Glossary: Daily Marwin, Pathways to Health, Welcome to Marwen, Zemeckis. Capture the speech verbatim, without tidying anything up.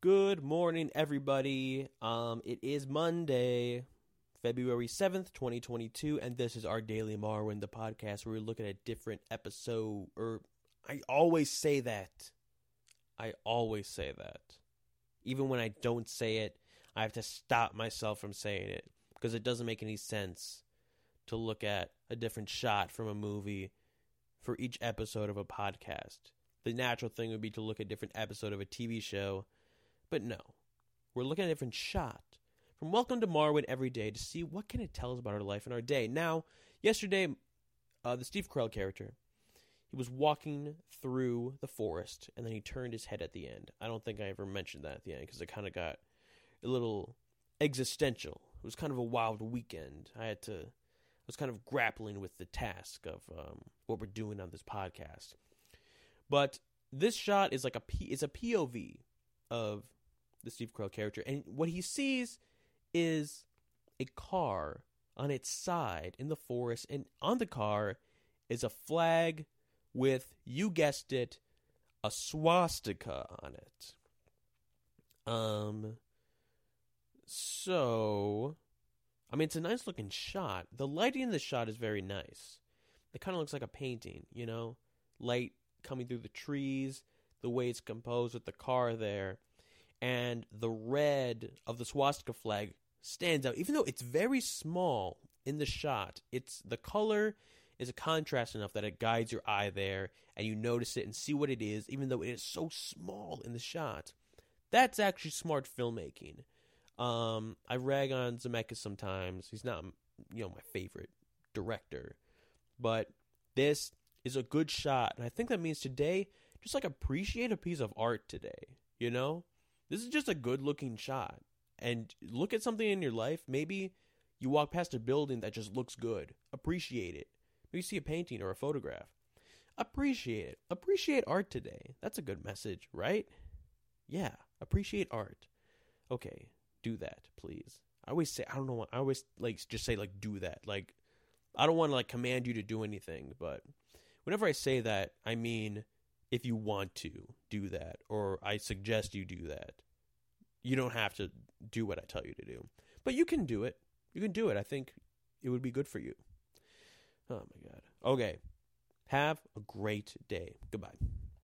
Good morning, everybody. Um, it is Monday, February seventh, twenty twenty-two, and this is our Daily Marwin, the podcast where we look at a different episode, or I always say that. I always say that. Even when I don't say it, I have to stop myself from saying it, because it doesn't make any sense to look at a different shot from a movie for each episode of a podcast. The natural thing would be to look at a different episode of a T V show. But no, we're looking at a different shot from Welcome to Marwen every day to see what can it tell us about our life and our day. Now, yesterday, uh, the Steve Carell character, he was walking through the forest, and then he turned his head at the end. I don't think I ever mentioned that at the end because it kind of got a little existential. It was kind of a wild weekend. I had to, I was kind of grappling with the task of um, what we're doing on this podcast. But this shot is like a P, it's a P O V of the Steve Carell character, and what he sees is a car on its side in the forest, and on the car is a flag with, you guessed it, a swastika on it. Um, so, I mean, it's a nice looking shot. The lighting in the shot is very nice. It kind of looks like a painting, you know? Light coming through the trees, the way it's composed with the car there. And the red of the swastika flag stands out. Even though it's very small in the shot, it's the color is a contrast enough that it guides your eye there, and you notice it and see what it is, even though it is so small in the shot. That's actually smart filmmaking. Um, I rag on Zemeckis sometimes. He's not, you know, my favorite director. But this is a good shot, and I think that means today, just like appreciate a piece of art today, you know? This is just a good-looking shot. And look at something in your life. Maybe you walk past a building that just looks good. Appreciate it. Maybe you see a painting or a photograph. Appreciate it. Appreciate art today. That's a good message, right? Yeah, appreciate art. Okay, do that, please. I always say, I don't know what, I always like just say, like, do that. Like, I don't want to, like, command you to do anything, but whenever I say that, I mean, if you want to do that, or I suggest you do that. You don't have to do what I tell you to do, but you can do it. You can do it. I think it would be good for you. Oh my God. Okay. Have a great day. Goodbye.